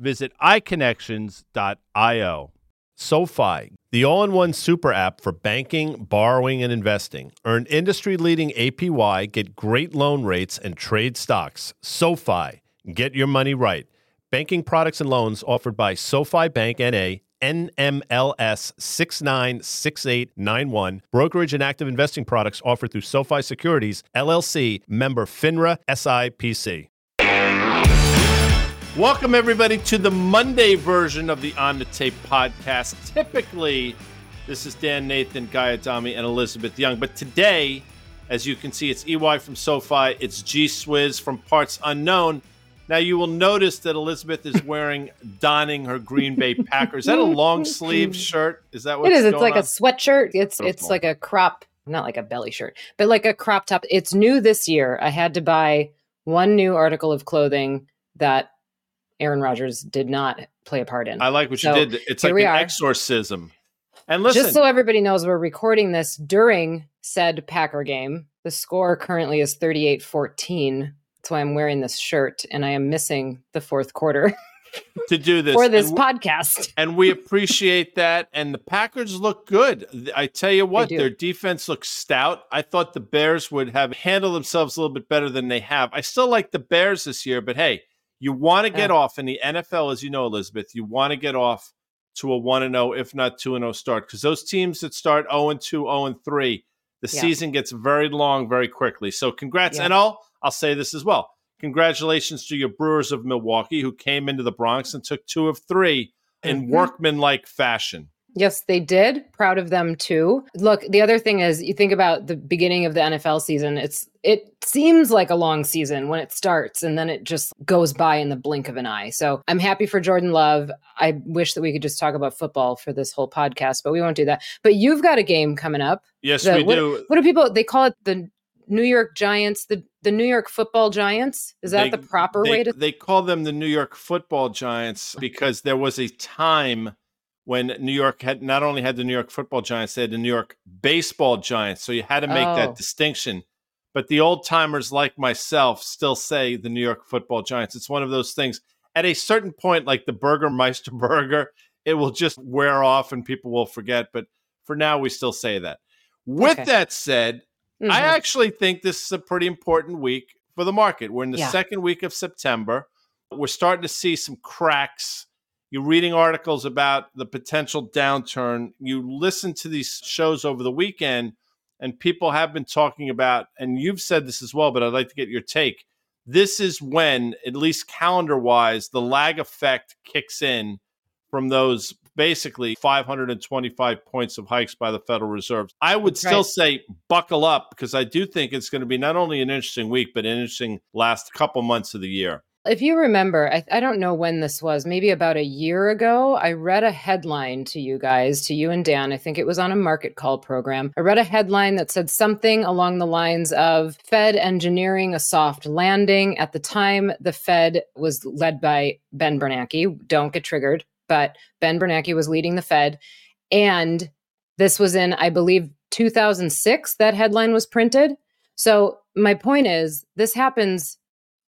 visit iConnections.io. SoFi, the all-in-one super app for banking, borrowing, and investing. Earn industry-leading APY, get great loan rates, and trade stocks. SoFi, get your money right. Banking products and loans offered by SoFi Bank N.A., NMLS 696891. Brokerage and active investing products offered through SoFi Securities, LLC, member FINRA, SIPC. Welcome, everybody, to the Monday version of the On The Tape podcast. Typically, this is Dan Nathan, Guy Adami, and Elizabeth Young. But today, as you can see, it's EY from SoFi, it's G Swizz from Parts Unknown. Now, you will notice that Elizabeth is donning her Green Bay Packers. Is that a long sleeve shirt? Is that what it is? It's like a sweatshirt. It's like a crop, not like a belly shirt, but like a crop top. It's new this year. I had to buy one new article of clothing that Aaron Rodgers did not play a part in. I like what you did. It's like an exorcism. And listen, just so everybody knows, we're recording this during said Packer game. The score currently is 38-14. That's why I'm wearing this shirt, and I am missing the fourth quarter to do this for this podcast. And we appreciate that. And the Packers look good. I tell you what, their defense looks stout. I thought the Bears would have handled themselves a little bit better than they have. I still like the Bears this year, but hey, you want to get off in the NFL, as you know, Elizabeth, you want to get off to a 1-0, if not 2-0 start, because those teams that start 0-2, 0-3, the season gets very long very quickly. So congrats. Yeah. And I'll say this as well. Congratulations to your Brewers of Milwaukee, who came into the Bronx and took 2 of 3 in workmanlike fashion. Yes, they did. Proud of them, too. Look, the other thing is, you think about the beginning of the NFL season. It seems like a long season when it starts, and then it just goes by in the blink of an eye. So I'm happy for Jordan Love. I wish that we could just talk about football for this whole podcast, but we won't do that. But you've got a game coming up. Yes, we do. What do people, they call it the New York Giants, the New York football Giants? Is that the proper way to? They call them the New York football Giants because there was a time when New York had not only had the New York football Giants, they had the New York baseball Giants. So you had to make that distinction. But the old timers like myself still say the New York football Giants. It's one of those things. At a certain point, like the Burgermeister burger, it will just wear off and people will forget. But for now, we still say that. With that said, I actually think this is a pretty important week for the market. We're in the second week of September. We're starting to see some cracks. You're reading articles about the potential downturn. You listen to these shows over the weekend, and people have been talking about, and you've said this as well, but I'd like to get your take. This is when, at least calendar-wise, the lag effect kicks in from those basically 525 points of hikes by the Federal Reserve. I would still say buckle up, because I do think it's going to be not only an interesting week, but an interesting last couple months of the year. If you remember, I don't know when this was, maybe about a year ago, I read a headline to you guys, to you and Dan. I think it was on a market call program. I read a headline that said something along the lines of Fed engineering a soft landing. At the time, the Fed was led by Ben Bernanke. Don't get triggered. that Ben Bernanke was leading the Fed. And this was in, I believe, 2006, that headline was printed. So my point is, this happens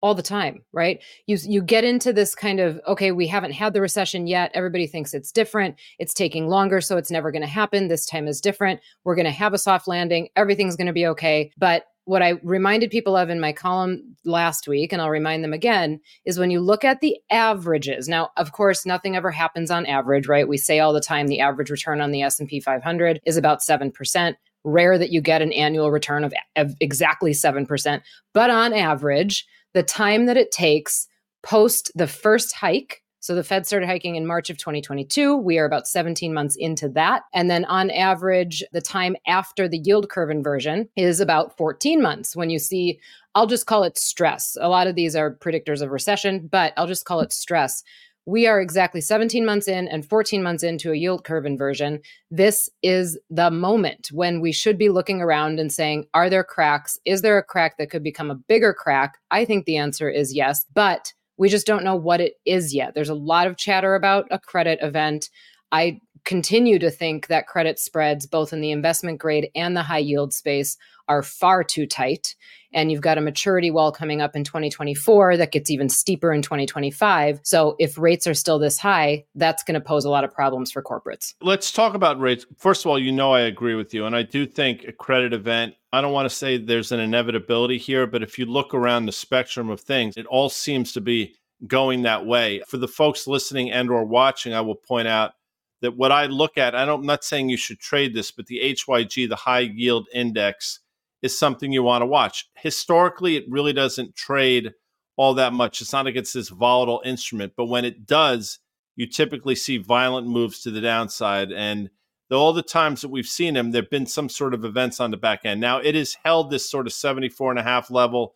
all the time, right? You get into this kind of, okay, we haven't had the recession yet. Everybody thinks it's different. It's taking longer, so it's never going to happen. This time is different. We're going to have a soft landing. Everything's going to be okay. But what I reminded people of in my column last week, and I'll remind them again, is when you look at the averages. Now, of course, nothing ever happens on average, right? We say all the time the average return on the S&P 500 is about 7%. Rare that you get an annual return of exactly 7%. But on average, the time that it takes post the first hike, so the Fed started hiking in March of 2022. We are about 17 months into that. And then on average, the time after the yield curve inversion is about 14 months. When you see, I'll just call it stress. A lot of these are predictors of recession, but I'll just call it stress. We are exactly 17 months in and 14 months into a yield curve inversion. This is the moment when we should be looking around and saying, are there cracks? Is there a crack that could become a bigger crack? I think the answer is yes, but we just don't know what it is yet. There's a lot of chatter about a credit event. I continue to think that credit spreads, both in the investment grade and the high yield space, are far too tight. And you've got a maturity wall coming up in 2024 that gets even steeper in 2025. So if rates are still this high, that's going to pose a lot of problems for corporates. Let's talk about rates. First of all, I agree with you. And I do think a credit event, I don't want to say there's an inevitability here, but if you look around the spectrum of things, it all seems to be going that way. For the folks listening and or watching, I will point out that what I look at, I'm not saying you should trade this, but the HYG, the high yield index, is something you want to watch. Historically, it really doesn't trade all that much. It's not like it's this volatile instrument, but when it does, you typically see violent moves to the downside. And all the times that we've seen them, there've been some sort of events on the back end. Now it has held this sort of 74.5 level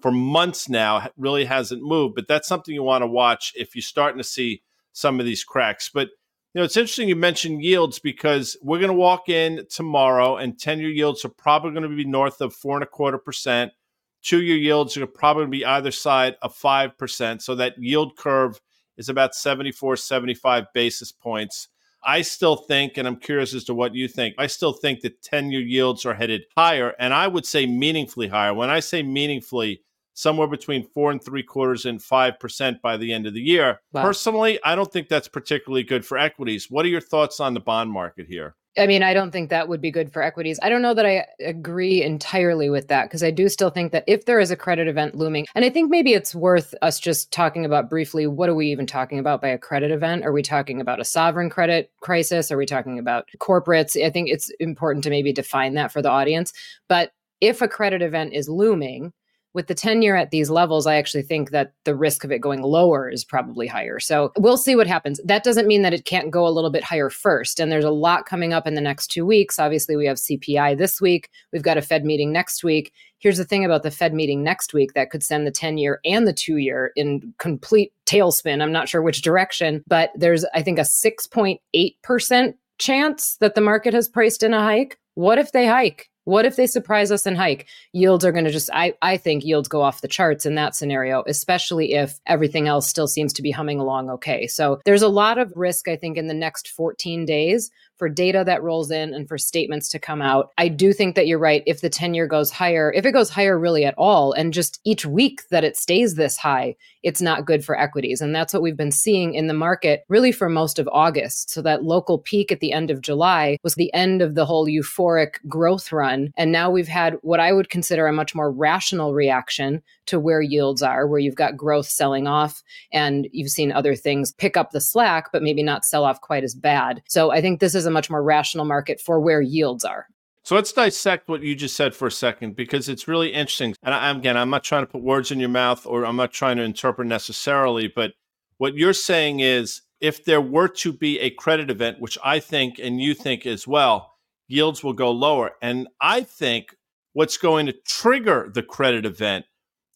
for months now. It really hasn't moved, but that's something you want to watch if you're starting to see some of these cracks. But it's interesting you mentioned yields, because we're going to walk in tomorrow and 10-year yields are probably going to be north of 4.25%. 2-year yields are probably going to be either side of 5%. So that yield curve is about 74, 75 basis points. I still think, and I'm curious as to what you think, I still think that 10-year yields are headed higher, and I would say meaningfully higher. When I say meaningfully, somewhere between 4.75% and 5% by the end of the year. Wow. Personally, I don't think that's particularly good for equities. What are your thoughts on the bond market here? I mean, I don't think that would be good for equities. I don't know that I agree entirely with that, because I do still think that if there is a credit event looming, and I think maybe it's worth us just talking about briefly, what are we even talking about by a credit event? Are we talking about a sovereign credit crisis? Are we talking about corporates? I think it's important to maybe define that for the audience. But if a credit event is looming, with the 10-year at these levels, I actually think that the risk of it going lower is probably higher. So we'll see what happens. That doesn't mean that it can't go a little bit higher first. And there's a lot coming up in the next 2 weeks. Obviously, we have CPI this week. We've got a Fed meeting next week. Here's the thing about the Fed meeting next week that could send the 10-year and the 2-year in complete tailspin. I'm not sure which direction, but there's, I think, a 6.8% chance that the market has priced in a hike. What if they hike? What if they surprise us and hike? Yields are going to just, I think yields go off the charts in that scenario, especially if everything else still seems to be humming along okay. So there's a lot of risk, I think, in the next 14 days for data that rolls in and for statements to come out. I do think that you're right. If the 10-year goes higher, if it goes higher really at all, and just each week that it stays this high, it's not good for equities. And that's what we've been seeing in the market really for most of August. So that local peak at the end of July was the end of the whole euphoric growth run. And now we've had what I would consider a much more rational reaction to where yields are, where you've got growth selling off and you've seen other things pick up the slack, but maybe not sell off quite as bad. So I think this is a much more rational market for where yields are. So let's dissect what you just said for a second, because it's really interesting. And I'm not trying to put words in your mouth, or I'm not trying to interpret necessarily, but what you're saying is if there were to be a credit event, which I think and you think as well, yields will go lower. And I think what's going to trigger the credit event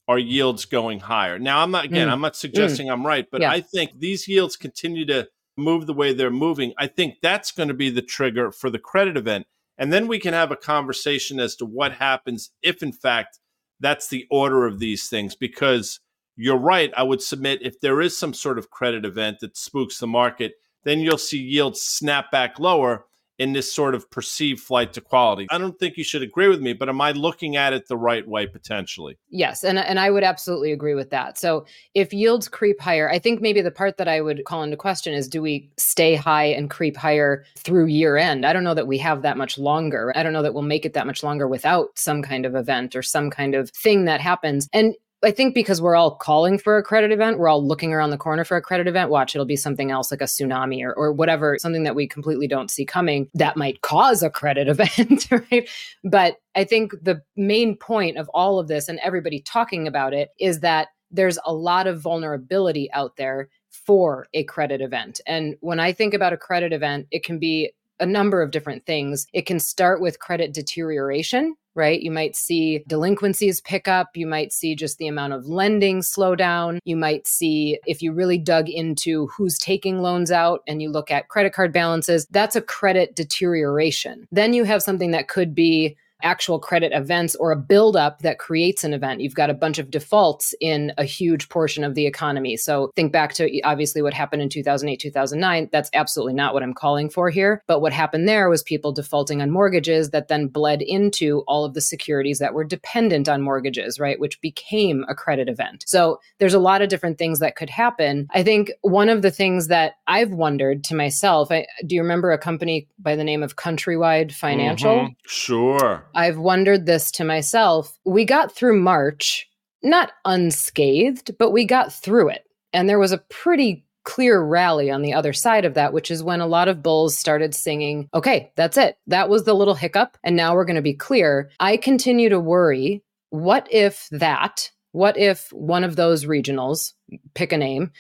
are yields going higher. Now, I'm not suggesting I'm right, but yeah. I think these yields continue to move the way they're moving. I think that's going to be the trigger for the credit event. And then we can have a conversation as to what happens if, in fact, that's the order of these things. Because you're right, I would submit if there is some sort of credit event that spooks the market, then you'll see yields snap back lower in this sort of perceived flight to quality. I don't think you should agree with me, but am I looking at it the right way potentially? Yes, and I would absolutely agree with that. So if yields creep higher, I think maybe the part that I would call into question is, do we stay high and creep higher through year end? I don't know that we have that much longer. I don't know that we'll make it that much longer without some kind of event or some kind of thing that happens. And I think because we're all calling for a credit event, we're all looking around the corner for a credit event. Watch, it'll be something else like a tsunami or whatever, something that we completely don't see coming that might cause a credit event, right? But I think the main point of all of this and everybody talking about it is that there's a lot of vulnerability out there for a credit event. And when I think about a credit event, it can be a number of different things. It can start with credit deterioration, right? You might see delinquencies pick up. You might see just the amount of lending slow down. You might see, if you really dug into who's taking loans out and you look at credit card balances, that's a credit deterioration. Then you have something that could be actual credit events or a buildup that creates an event. You've got a bunch of defaults in a huge portion of the economy. So think back to obviously what happened in 2008, 2009. That's absolutely not what I'm calling for here. But what happened there was people defaulting on mortgages that then bled into all of the securities that were dependent on mortgages, right? Which became a credit event. So there's a lot of different things that could happen. I think one of the things that I've wondered to myself, do you remember a company by the name of Countrywide Financial? Mm-hmm. Sure. I've wondered this to myself. We got through March, not unscathed, but we got through it. And there was a pretty clear rally on the other side of that, which is when a lot of bulls started singing, okay, that's it. That was the little hiccup. And now we're going to be clear. I continue to worry, what if one of those regionals, pick a name,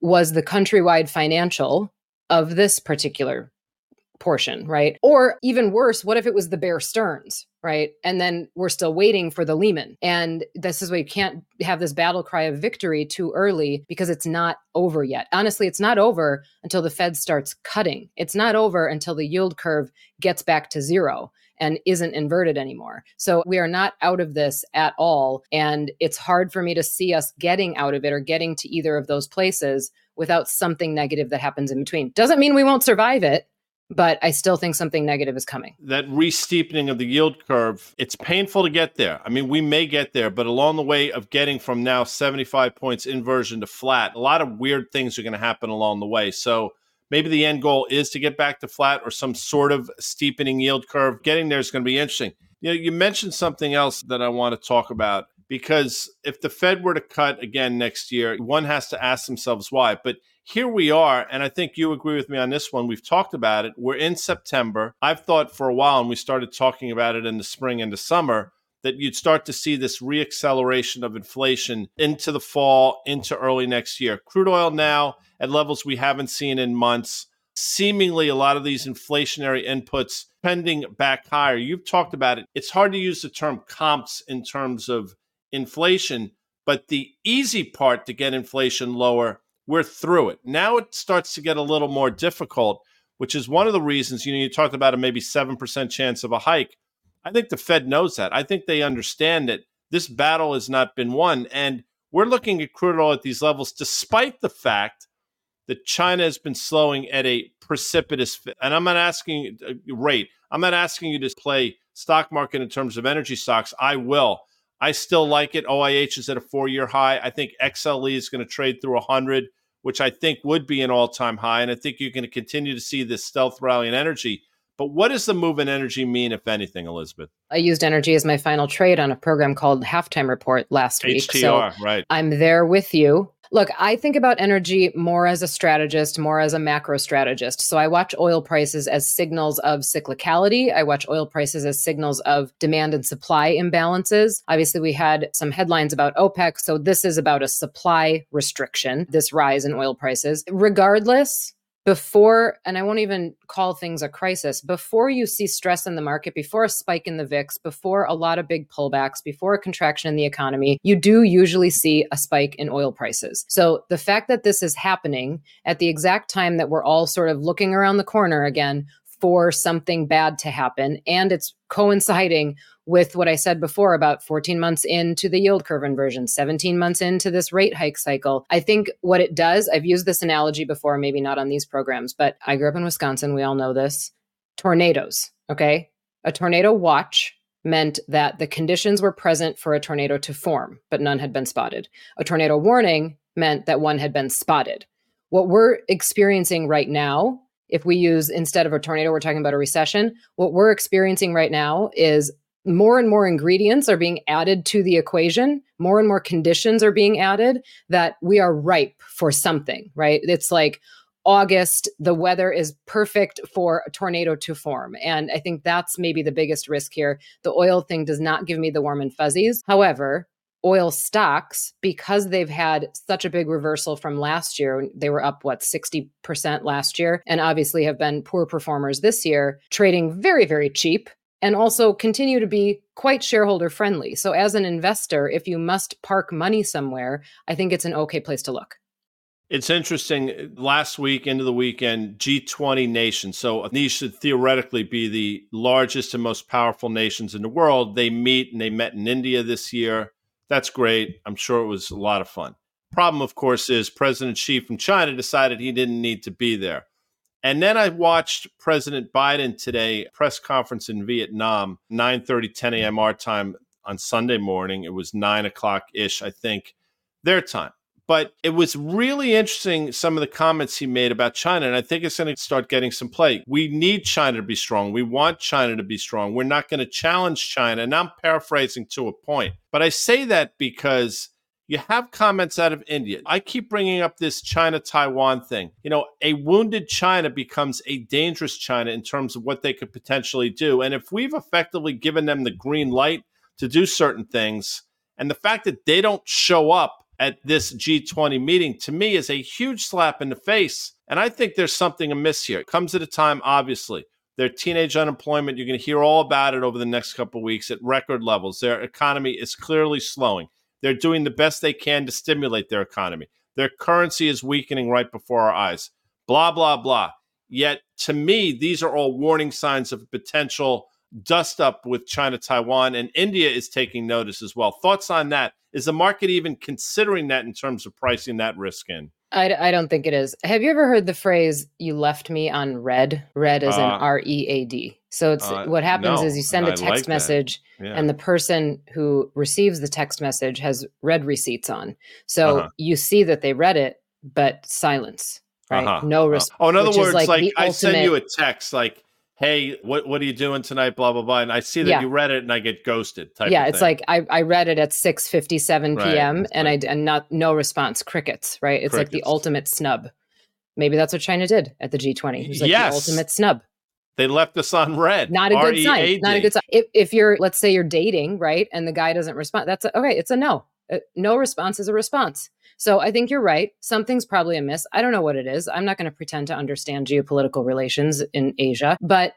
was the Countrywide Financial of this particular portion, right? Or even worse, what if it was the Bear Stearns, right? And then we're still waiting for the Lehman. And this is why you can't have this battle cry of victory too early, because it's not over yet. Honestly, it's not over until the Fed starts cutting. It's not over until the yield curve gets back to zero and isn't inverted anymore. So we are not out of this at all. And it's hard for me to see us getting out of it or getting to either of those places without something negative that happens in between. Doesn't mean we won't survive it, but I still think something negative is coming. That re-steepening of the yield curve, it's painful to get there. I mean, we may get there, but along the way of getting from now 75 points inversion to flat, a lot of weird things are going to happen along the way. So maybe the end goal is to get back to flat or some sort of steepening yield curve. Getting there is going to be interesting. You know, you mentioned something else that I want to talk about, because if the Fed were to cut again next year, one has to ask themselves why. But here we are, and I think you agree with me on this one. We've talked about it. We're in September. I've thought for a while, and we started talking about it in the spring and the summer, that you'd start to see this reacceleration of inflation into the fall, into early next year. Crude oil now at levels we haven't seen in months. Seemingly, a lot of these inflationary inputs pending back higher. You've talked about it. It's hard to use the term comps in terms of inflation, but the easy part to get inflation lower, we're through it. Now it starts to get a little more difficult, which is one of the reasons, you know, you talked about a maybe 7% chance of a hike. I think the Fed knows that. I think they understand that this battle has not been won. And we're looking at crude oil at these levels, despite the fact that China has been slowing at a precipitous, and I'm not asking rate. I'm not asking you to play stock market in terms of energy stocks. I will. I still like it. OIH is at a 4-year high. I think XLE is going to trade through 100, which I think would be an all-time high. And I think you're going to continue to see this stealth rally in energy. But what does the move in energy mean, if anything, Elizabeth? I used energy as my final trade on a program called Halftime Report last week. HTR, so right. I'm there with you. Look, I think about energy more as a strategist, more as a macro strategist. So I watch oil prices as signals of cyclicality. I watch oil prices as signals of demand and supply imbalances. Obviously, we had some headlines about OPEC. So this is about a supply restriction, this rise in oil prices. Regardless, before, and I won't even call things a crisis, before you see stress in the market, before a spike in the VIX, before a lot of big pullbacks, before a contraction in the economy, you do usually see a spike in oil prices. So the fact that this is happening at the exact time that we're all sort of looking around the corner again for something bad to happen. And it's coinciding with what I said before about 14 months into the yield curve inversion, 17 months into this rate hike cycle. I think what it does, I've used this analogy before, maybe not on these programs, but I grew up in Wisconsin. We all know this. Tornadoes, okay? A tornado watch meant that the conditions were present for a tornado to form, but none had been spotted. A tornado warning meant that one had been spotted. What we're experiencing right now, if we use instead of a tornado, we're talking about a recession. What we're experiencing right now is more and more ingredients are being added to the equation. More and more conditions are being added that we are ripe for something, right? It's like August, the weather is perfect for a tornado to form. And I think that's maybe the biggest risk here. The oil thing does not give me the warm and fuzzies. However, oil stocks, because they've had such a big reversal from last year, they were up, 60% last year, and obviously have been poor performers this year, trading very, very cheap, and also continue to be quite shareholder friendly. So as an investor, if you must park money somewhere, I think it's an okay place to look. It's interesting, last week into the weekend, G20 nations, so these should theoretically be the largest and most powerful nations in the world. They meet, and they met in India this year. That's great. I'm sure it was a lot of fun. Problem, of course, is President Xi from China decided he didn't need to be there. And then I watched President Biden today, press conference in Vietnam, 9:30, 10 a.m. our time on Sunday morning. It was 9 o'clock-ish, I think, their time. But it was really interesting, some of the comments he made about China. And I think it's going to start getting some play. We need China to be strong. We want China to be strong. We're not going to challenge China. And I'm paraphrasing to a point. But I say that because you have comments out of India. I keep bringing up this China-Taiwan thing. You know, a wounded China becomes a dangerous China in terms of what they could potentially do. And if we've effectively given them the green light to do certain things, and the fact that they don't show up at this G20 meeting, to me, is a huge slap in the face. And I think there's something amiss here. It comes at a time, obviously. Their teenage unemployment, you're going to hear all about it over the next couple of weeks at record levels. Their economy is clearly slowing. They're doing the best they can to stimulate their economy. Their currency is weakening right before our eyes. Blah, blah, blah. Yet, to me, these are all warning signs of potential dust up with China, Taiwan, and India is taking notice as well. Thoughts on that? Is the market even considering that in terms of pricing that risk in? I don't think it is. Have you ever heard the phrase, you left me on red? Red is an READ. So it's what happens is you send a text message and the person who receives the text message has red receipts on. So you see that they read it, but silence, right? No response. Oh, in other words, like I send you a text like, hey, what are you doing tonight, blah, blah, blah. And I see that you read it and I get ghosted type of thing. It's like I read it at 6:57 p.m. Right. And no response, crickets, right? It's crickets. Like the ultimate snub. Maybe that's what China did at the G20. It was like the ultimate snub. They left us on red. Not a good sign. Not a good sign. If you're, let's say you're dating, right? And the guy doesn't respond, that's okay. It's a no. No response is a response. So I think you're right. Something's probably amiss. I don't know what it is. I'm not going to pretend to understand geopolitical relations in Asia, but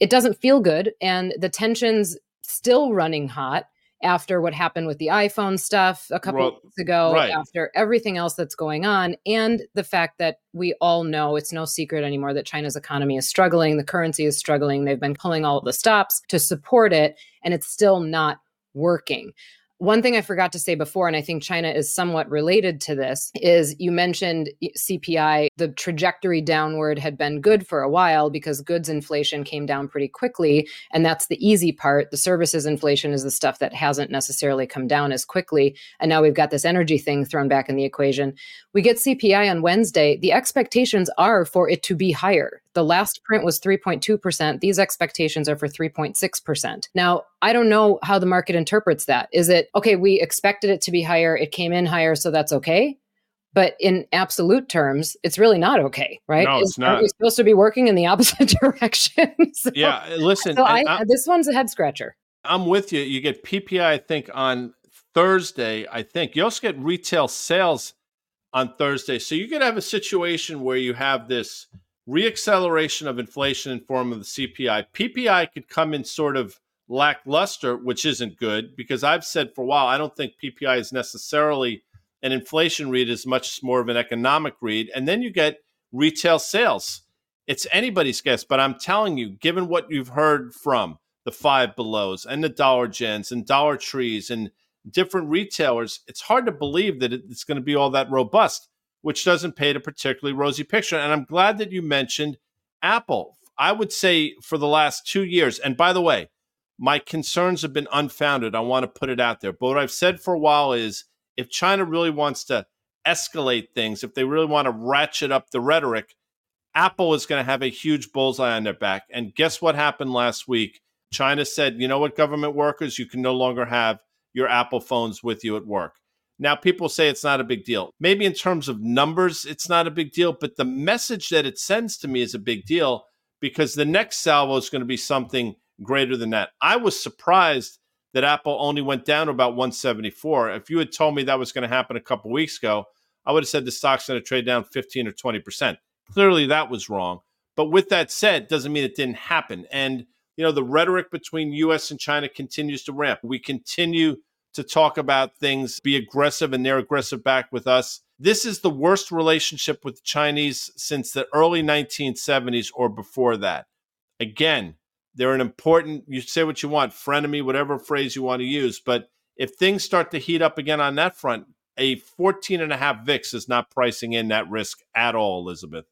it doesn't feel good. And the tension's still running hot after what happened with the iPhone stuff a couple of weeks ago, after everything else that's going on, and the fact that we all know it's no secret anymore that China's economy is struggling, the currency is struggling, they've been pulling all the stops to support it, and it's still not working. One thing I forgot to say before, and I think China is somewhat related to this, is you mentioned CPI. The trajectory downward had been good for a while because goods inflation came down pretty quickly. And that's the easy part. The services inflation is the stuff that hasn't necessarily come down as quickly. And now we've got this energy thing thrown back in the equation. We get CPI on Wednesday. The expectations are for it to be higher. The last print was 3.2%. These expectations are for 3.6%. Now, I don't know how the market interprets that. Is it, okay, we expected it to be higher, it came in higher, so that's okay? But in absolute terms, it's really not okay, right? No, it's not. We're supposed to be working in the opposite direction. Listen. So this one's a head scratcher. I'm with you. You get PPI, I think, on Thursday, I think. You also get retail sales on Thursday. So you could have a situation where you have this reacceleration of inflation in form of the CPI. PPI could come in sort of lackluster, which isn't good, because I've said for a while, I don't think PPI is necessarily an inflation read as much as more of an economic read. And then you get retail sales. It's anybody's guess, but I'm telling you, given what you've heard from the Five Belows and the Dollar Gens and Dollar Trees and different retailers, it's hard to believe that it's going to be all that robust, which doesn't paint a particularly rosy picture. And I'm glad that you mentioned Apple. I would say for the last 2 years, and by the way, my concerns have been unfounded. I want to put it out there. But what I've said for a while is if China really wants to escalate things, if they really want to ratchet up the rhetoric, Apple is going to have a huge bullseye on their back. And guess what happened last week? China said, you know what, government workers, you can no longer have your Apple phones with you at work. Now, people say it's not a big deal. Maybe in terms of numbers, it's not a big deal. But the message that it sends to me is a big deal because the next salvo is going to be something greater than that. I was surprised that Apple only went down to about 174. If you had told me that was going to happen a couple of weeks ago, I would have said the stock's going to trade down 15 or 20%. Clearly, that was wrong. But with that said, doesn't mean it didn't happen. And, you know, the rhetoric between U.S. and China continues to ramp. We continue to talk about things, be aggressive, and they're aggressive back with us. This is the worst relationship with the Chinese since the early 1970s or before that. Again, they're an important, you say what you want, frenemy, whatever phrase you want to use. But if things start to heat up again on that front, a 14.5 VIX is not pricing in that risk at all, Elizabeth.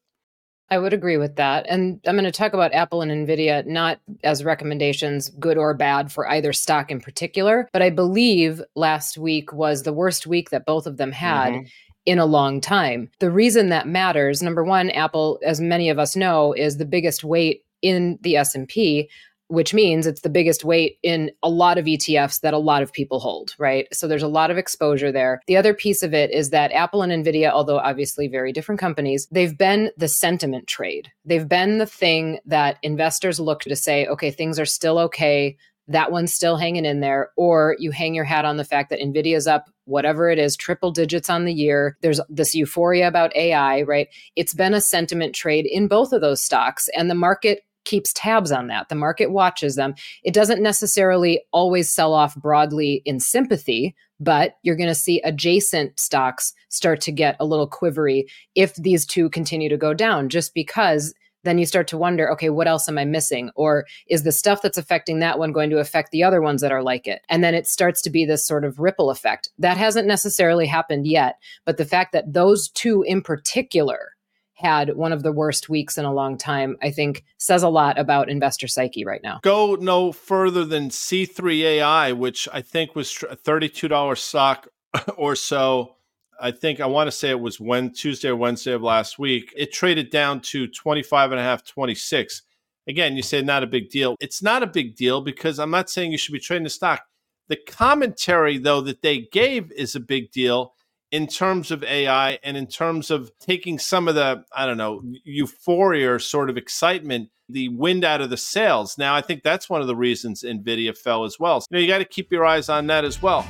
I would agree with that. And I'm going to talk about Apple and NVIDIA, not as recommendations, good or bad for either stock in particular. But I believe last week was the worst week that both of them had. Mm-hmm. In a long time. The reason that matters, number one, Apple, as many of us know, is the biggest weight in the S&P, which means it's the biggest weight in a lot of ETFs that a lot of people hold, right? So there's a lot of exposure there. The other piece of it is that Apple and NVIDIA, although obviously very different companies, they've been the sentiment trade. They've been the thing that investors look to say, okay, things are still okay. That one's still hanging in there, or you hang your hat on the fact that NVIDIA's up, whatever it is, triple digits on the year. There's this euphoria about AI, right? It's been a sentiment trade in both of those stocks, and the market keeps tabs on that. The market watches them. It doesn't necessarily always sell off broadly in sympathy, but you're going to see adjacent stocks start to get a little quivery if these two continue to go down, just because then you start to wonder, okay, what else am I missing? Or is the stuff that's affecting that one going to affect the other ones that are like it? And then it starts to be this sort of ripple effect. That hasn't necessarily happened yet, but the fact that those two in particular had one of the worst weeks in a long time, I think says a lot about investor psyche right now. Go no further than C3AI, which I think was a $32 stock or so. I think I want to say it was Tuesday or Wednesday of last week. It traded down to 25.5, 26. Again, you say not a big deal. It's not a big deal because I'm not saying you should be trading the stock. The commentary, though, that they gave is a big deal in terms of AI and in terms of taking some of the, I don't know, euphoria or sort of excitement, the wind out of the sails. Now, I think that's one of the reasons NVIDIA fell as well. So, you got to keep your eyes on that as well.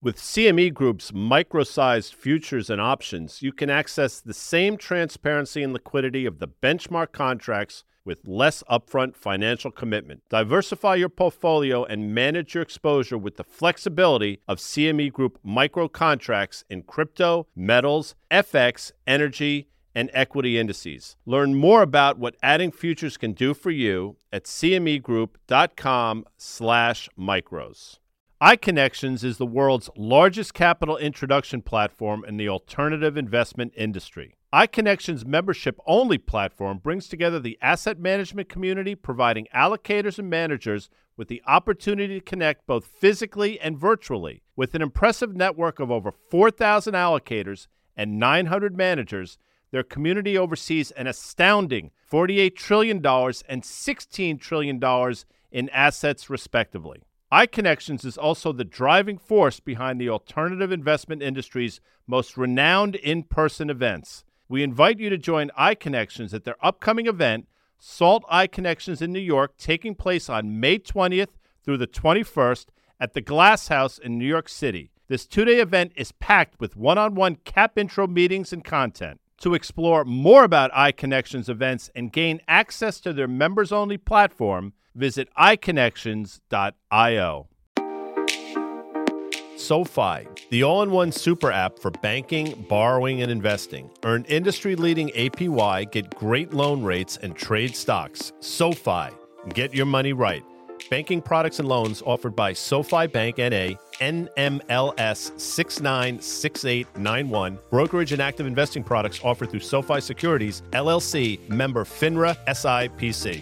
With CME Group's micro-sized futures and options, you can access the same transparency and liquidity of the benchmark contracts with less upfront financial commitment. Diversify your portfolio and manage your exposure with the flexibility of CME Group micro contracts in crypto, metals, FX, energy, and equity indices. Learn more about what adding futures can do for you at cmegroup.com/micros. iConnections is the world's largest capital introduction platform in the alternative investment industry. iConnections' membership-only platform brings together the asset management community, providing allocators and managers with the opportunity to connect both physically and virtually. With an impressive network of over 4,000 allocators and 900 managers, their community oversees an astounding $48 trillion and $16 trillion in assets, respectively. iConnections is also the driving force behind the alternative investment industry's most renowned in-person events. We invite you to join iConnections at their upcoming event, Salt iConnections in New York, taking place on May 20th through the 21st at the Glass House in New York City. This two-day event is packed with one-on-one CAP intro meetings and content. To explore more about iConnections events and gain access to their members-only platform, visit iConnections.io. SoFi, the all-in-one super app for banking, borrowing, and investing. Earn industry-leading APY, get great loan rates, and trade stocks. SoFi, get your money right. Banking products and loans offered by SoFi Bank N.A., NMLS 696891. Brokerage and active investing products offered through SoFi Securities, LLC, member FINRA SIPC.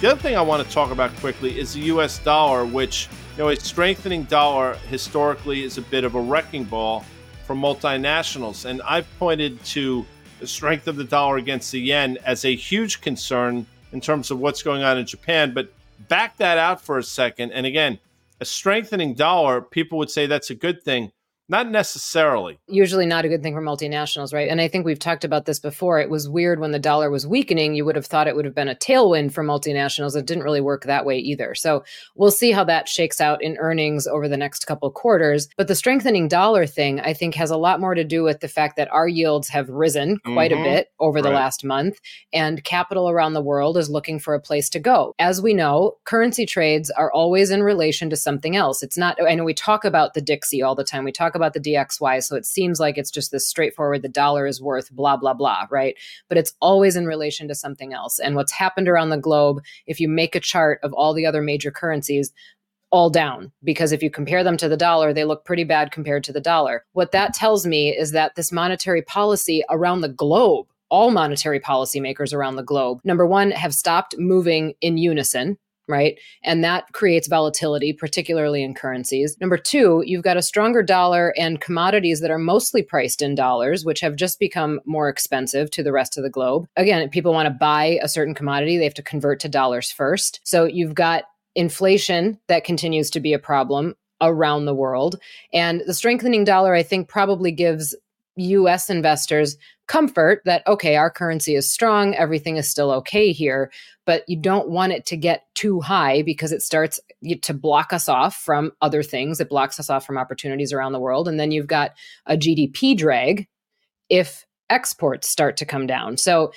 The other thing I want to talk about quickly is the U.S. dollar, which, you know, a strengthening dollar historically is a bit of a wrecking ball for multinationals. And I've pointed to the strength of the dollar against the yen as a huge concern in terms of what's going on in Japan. But back that out for a second. And again, a strengthening dollar, people would say that's a good thing. Not necessarily. Usually not a good thing for multinationals, right? And I think we've talked about this before. It was weird when the dollar was weakening, you would have thought it would have been a tailwind for multinationals. It didn't really work that way either. So we'll see how that shakes out in earnings over the next couple quarters. But the strengthening dollar thing, I think, has a lot more to do with the fact that our yields have risen quite a bit over the last month, and capital around the world is looking for a place to go. As we know, currency trades are always in relation to something else. It's not, I know we talk about the Dixie all the time. We talk about the DXY. So it seems like it's just this straightforward, the dollar is worth blah, blah, blah, right? But it's always in relation to something else. And what's happened around the globe, if you make a chart of all the other major currencies, all down, because if you compare them to the dollar, they look pretty bad compared to the dollar. What that tells me is that this monetary policy around the globe, all monetary policymakers around the globe, number one, have stopped moving in unison, right? And that creates volatility, particularly in currencies. Number two, you've got a stronger dollar and commodities that are mostly priced in dollars, which have just become more expensive to the rest of the globe. Again, if people want to buy a certain commodity, they have to convert to dollars first. So you've got inflation that continues to be a problem around the world. And the strengthening dollar, I think, probably gives U.S. investors comfort that, okay, our currency is strong, everything is still okay here, but you don't want it to get too high because it starts to block us off from other things. It blocks us off from opportunities around the world. And then you've got a GDP drag if exports start to come down. So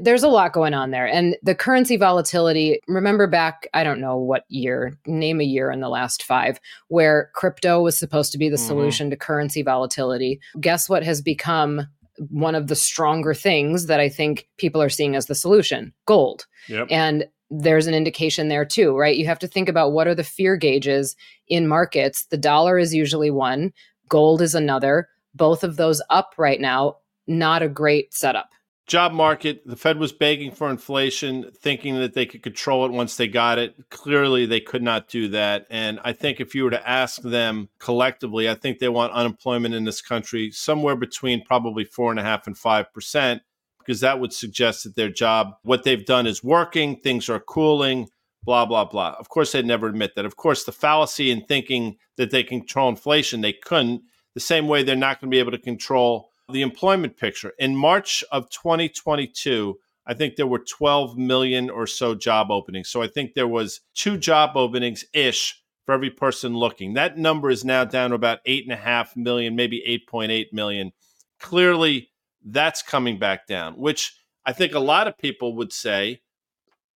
there's a lot going on there. And the currency volatility, remember back, I don't know what year, name a year in the last five, where crypto was supposed to be the solution to currency volatility. Guess what has become one of the stronger things that I think people are seeing as the solution? Gold. Yep. And there's an indication there too, right? You have to think about what are the fear gauges in markets. The dollar is usually one, gold is another. Both of those up right now, not a great setup. Job market, the Fed was begging for inflation, thinking that they could control it once they got it. Clearly, they could not do that. And I think if you were to ask them collectively, I think they want unemployment in this country somewhere between probably 4.5% and 5%, because that would suggest that their job, what they've done is working, things are cooling, blah, blah, blah. Of course, they'd never admit that. Of course, the fallacy in thinking that they can control inflation, they couldn't. The same way they're not going to be able to control the employment picture. In March of 2022, I think there were 12 million or so job openings. So I think there was 2 job openings-ish for every person looking. That number is now down to about 8.5 million, maybe 8.8 million. Clearly, that's coming back down, which I think a lot of people would say,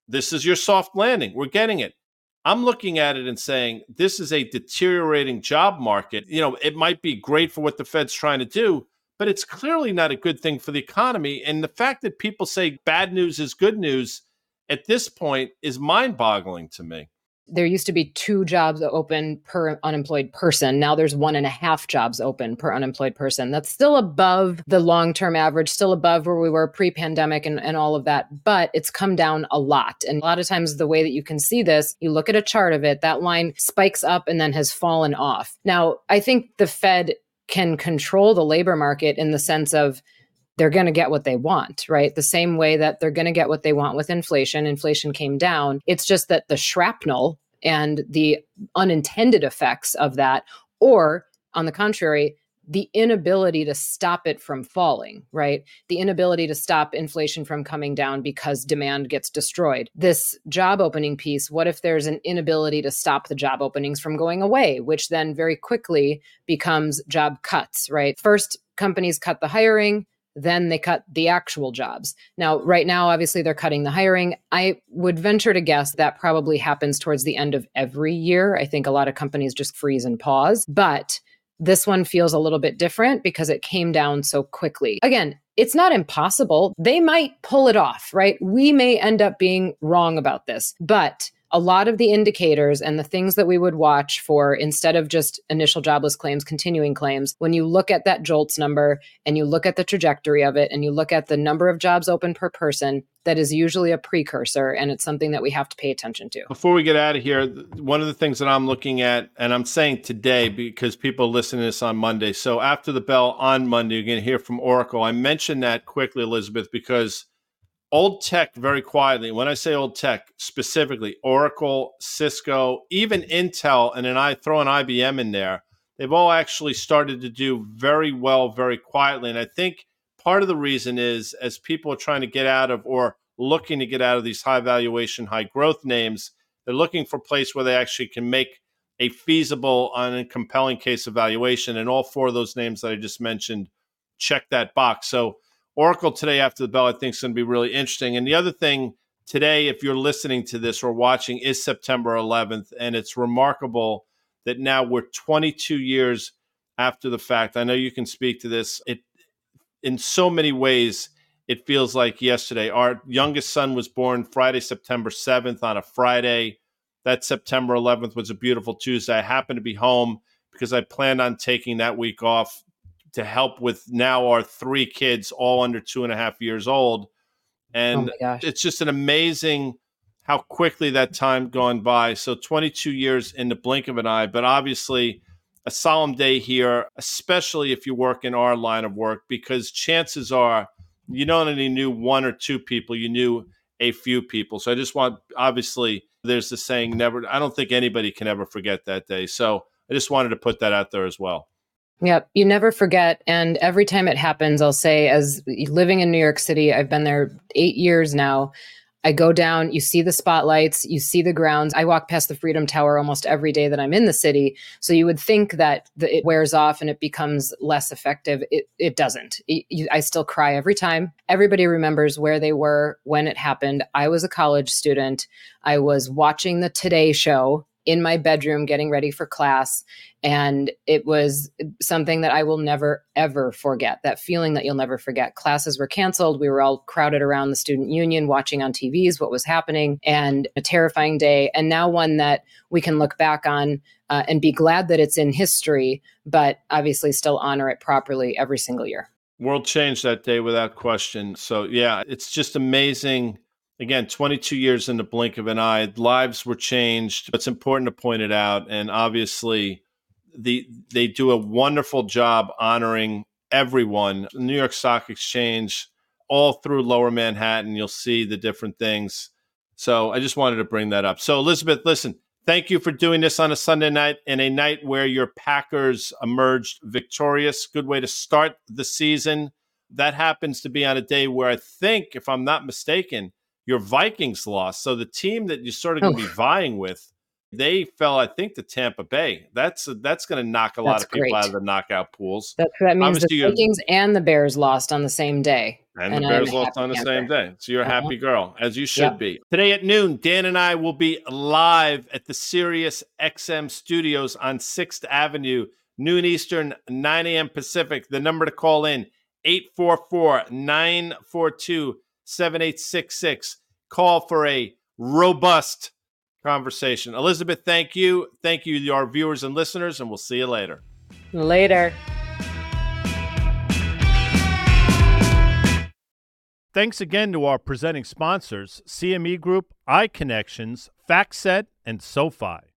this is your soft landing. We're getting it. I'm looking at it and saying, this is a deteriorating job market. You know, it might be great for what the Fed's trying to do, but it's clearly not a good thing for the economy. And the fact that people say bad news is good news at this point is mind-boggling to me. There used to be 2 jobs open per unemployed person. Now there's 1.5 jobs open per unemployed person. That's still above the long-term average, still above where we were pre-pandemic and all of that, but it's come down a lot. And a lot of times the way that you can see this, you look at a chart of it, that line spikes up and then has fallen off. Now, I think the Fed can control the labor market in the sense of they're going to get what they want, right? The same way that they're going to get what they want with inflation. Inflation came down. It's just that the shrapnel and the unintended effects of that, or on the contrary, the inability to stop it from falling, right? The inability to stop inflation from coming down because demand gets destroyed. This job opening piece, what if there's an inability to stop the job openings from going away, which then very quickly becomes job cuts, right? First, companies cut the hiring. Then they cut the actual jobs. Now, right now, obviously, they're cutting the hiring. I would venture to guess that probably happens towards the end of every year. I think a lot of companies just freeze and pause. But this one feels a little bit different because it came down so quickly. Again, it's not impossible. They might pull it off, right? We may end up being wrong about this. But a lot of the indicators and the things that we would watch for, instead of just initial jobless claims, continuing claims, when you look at that JOLTS number and you look at the trajectory of it and you look at the number of jobs open per person, that is usually a precursor, and it's something that we have to pay attention to. Before we get out of here, one of the things that I'm looking at, and I'm saying today because people listen to this on Monday. So after the bell on Monday, you're going to hear from Oracle. I mentioned that quickly, Elizabeth, because old tech, very quietly, when I say old tech, specifically Oracle, Cisco, even Intel, and then I throw an IBM in there, they've all actually started to do very well, very quietly. And I think part of the reason is as people are trying to get out of or looking to get out of these high valuation, high growth names, they're looking for a place where they actually can make a feasible and compelling case of valuation. And all four of those names that I just mentioned check that box. So Oracle today after the bell, I think, is going to be really interesting. And the other thing today, if you're listening to this or watching, is September 11th. And it's remarkable that now we're 22 years after the fact. I know you can speak to this. In so many ways, it feels like yesterday. Our youngest son was born Friday, September 7th on a Friday. That September 11th was a beautiful Tuesday. I happened to be home because I planned on taking that week off to help with now our three kids, all under 2.5 years old. And it's just an amazing how quickly that time gone by. So 22 years in the blink of an eye, but obviously a solemn day here, especially if you work in our line of work, because chances are you not only knew one or two people, you knew a few people. So I just want, obviously there's the saying, never, I don't think anybody can ever forget that day. So I just wanted to put that out there as well. Yep. You never forget. And every time it happens, I'll say, as living in New York City, I've been there 8 years now. I go down, you see the spotlights, you see the grounds. I walk past the Freedom Tower almost every day that I'm in the city. So you would think that it wears off and it becomes less effective. It doesn't. I still cry every time. Everybody remembers where they were when it happened. I was a college student. I was watching the Today Show in my bedroom, getting ready for class. And it was something that I will never, ever forget, that feeling that you'll never forget. Classes were canceled. We were all crowded around the student union, watching on TVs what was happening, and a terrifying day. And now one that we can look back on and be glad that it's in history, but obviously still honor it properly every single year. World changed that day without question. So yeah, it's just amazing. Again, 22 years in the blink of an eye, lives were changed. It's important to point it out. And obviously, they do a wonderful job honoring everyone. The New York Stock Exchange, all through Lower Manhattan, you'll see the different things. So I just wanted to bring that up. So Elizabeth, listen, thank you for doing this on a Sunday night and a night where your Packers emerged victorious. Good way to start the season. That happens to be on a day where I think, if I'm not mistaken, your Vikings lost. So the team that you're sort of going to be vying with, they fell, I think, to Tampa Bay. That's going to knock a lot of people out of the knockout pools. That means obviously the Vikings and the Bears lost on the same day. And the Bears lost on the same day. So you're a happy girl, as you should be. Today at noon, Dan and I will be live at the Sirius XM studios on 6th Avenue, noon Eastern, 9 a.m. Pacific. The number to call in, 844-942-7866. Call for a robust conversation. Elizabeth, thank you. Thank you, our viewers and listeners, and we'll see you later. Later. Thanks again to our presenting sponsors, CME Group, iConnections, FactSet, and SoFi.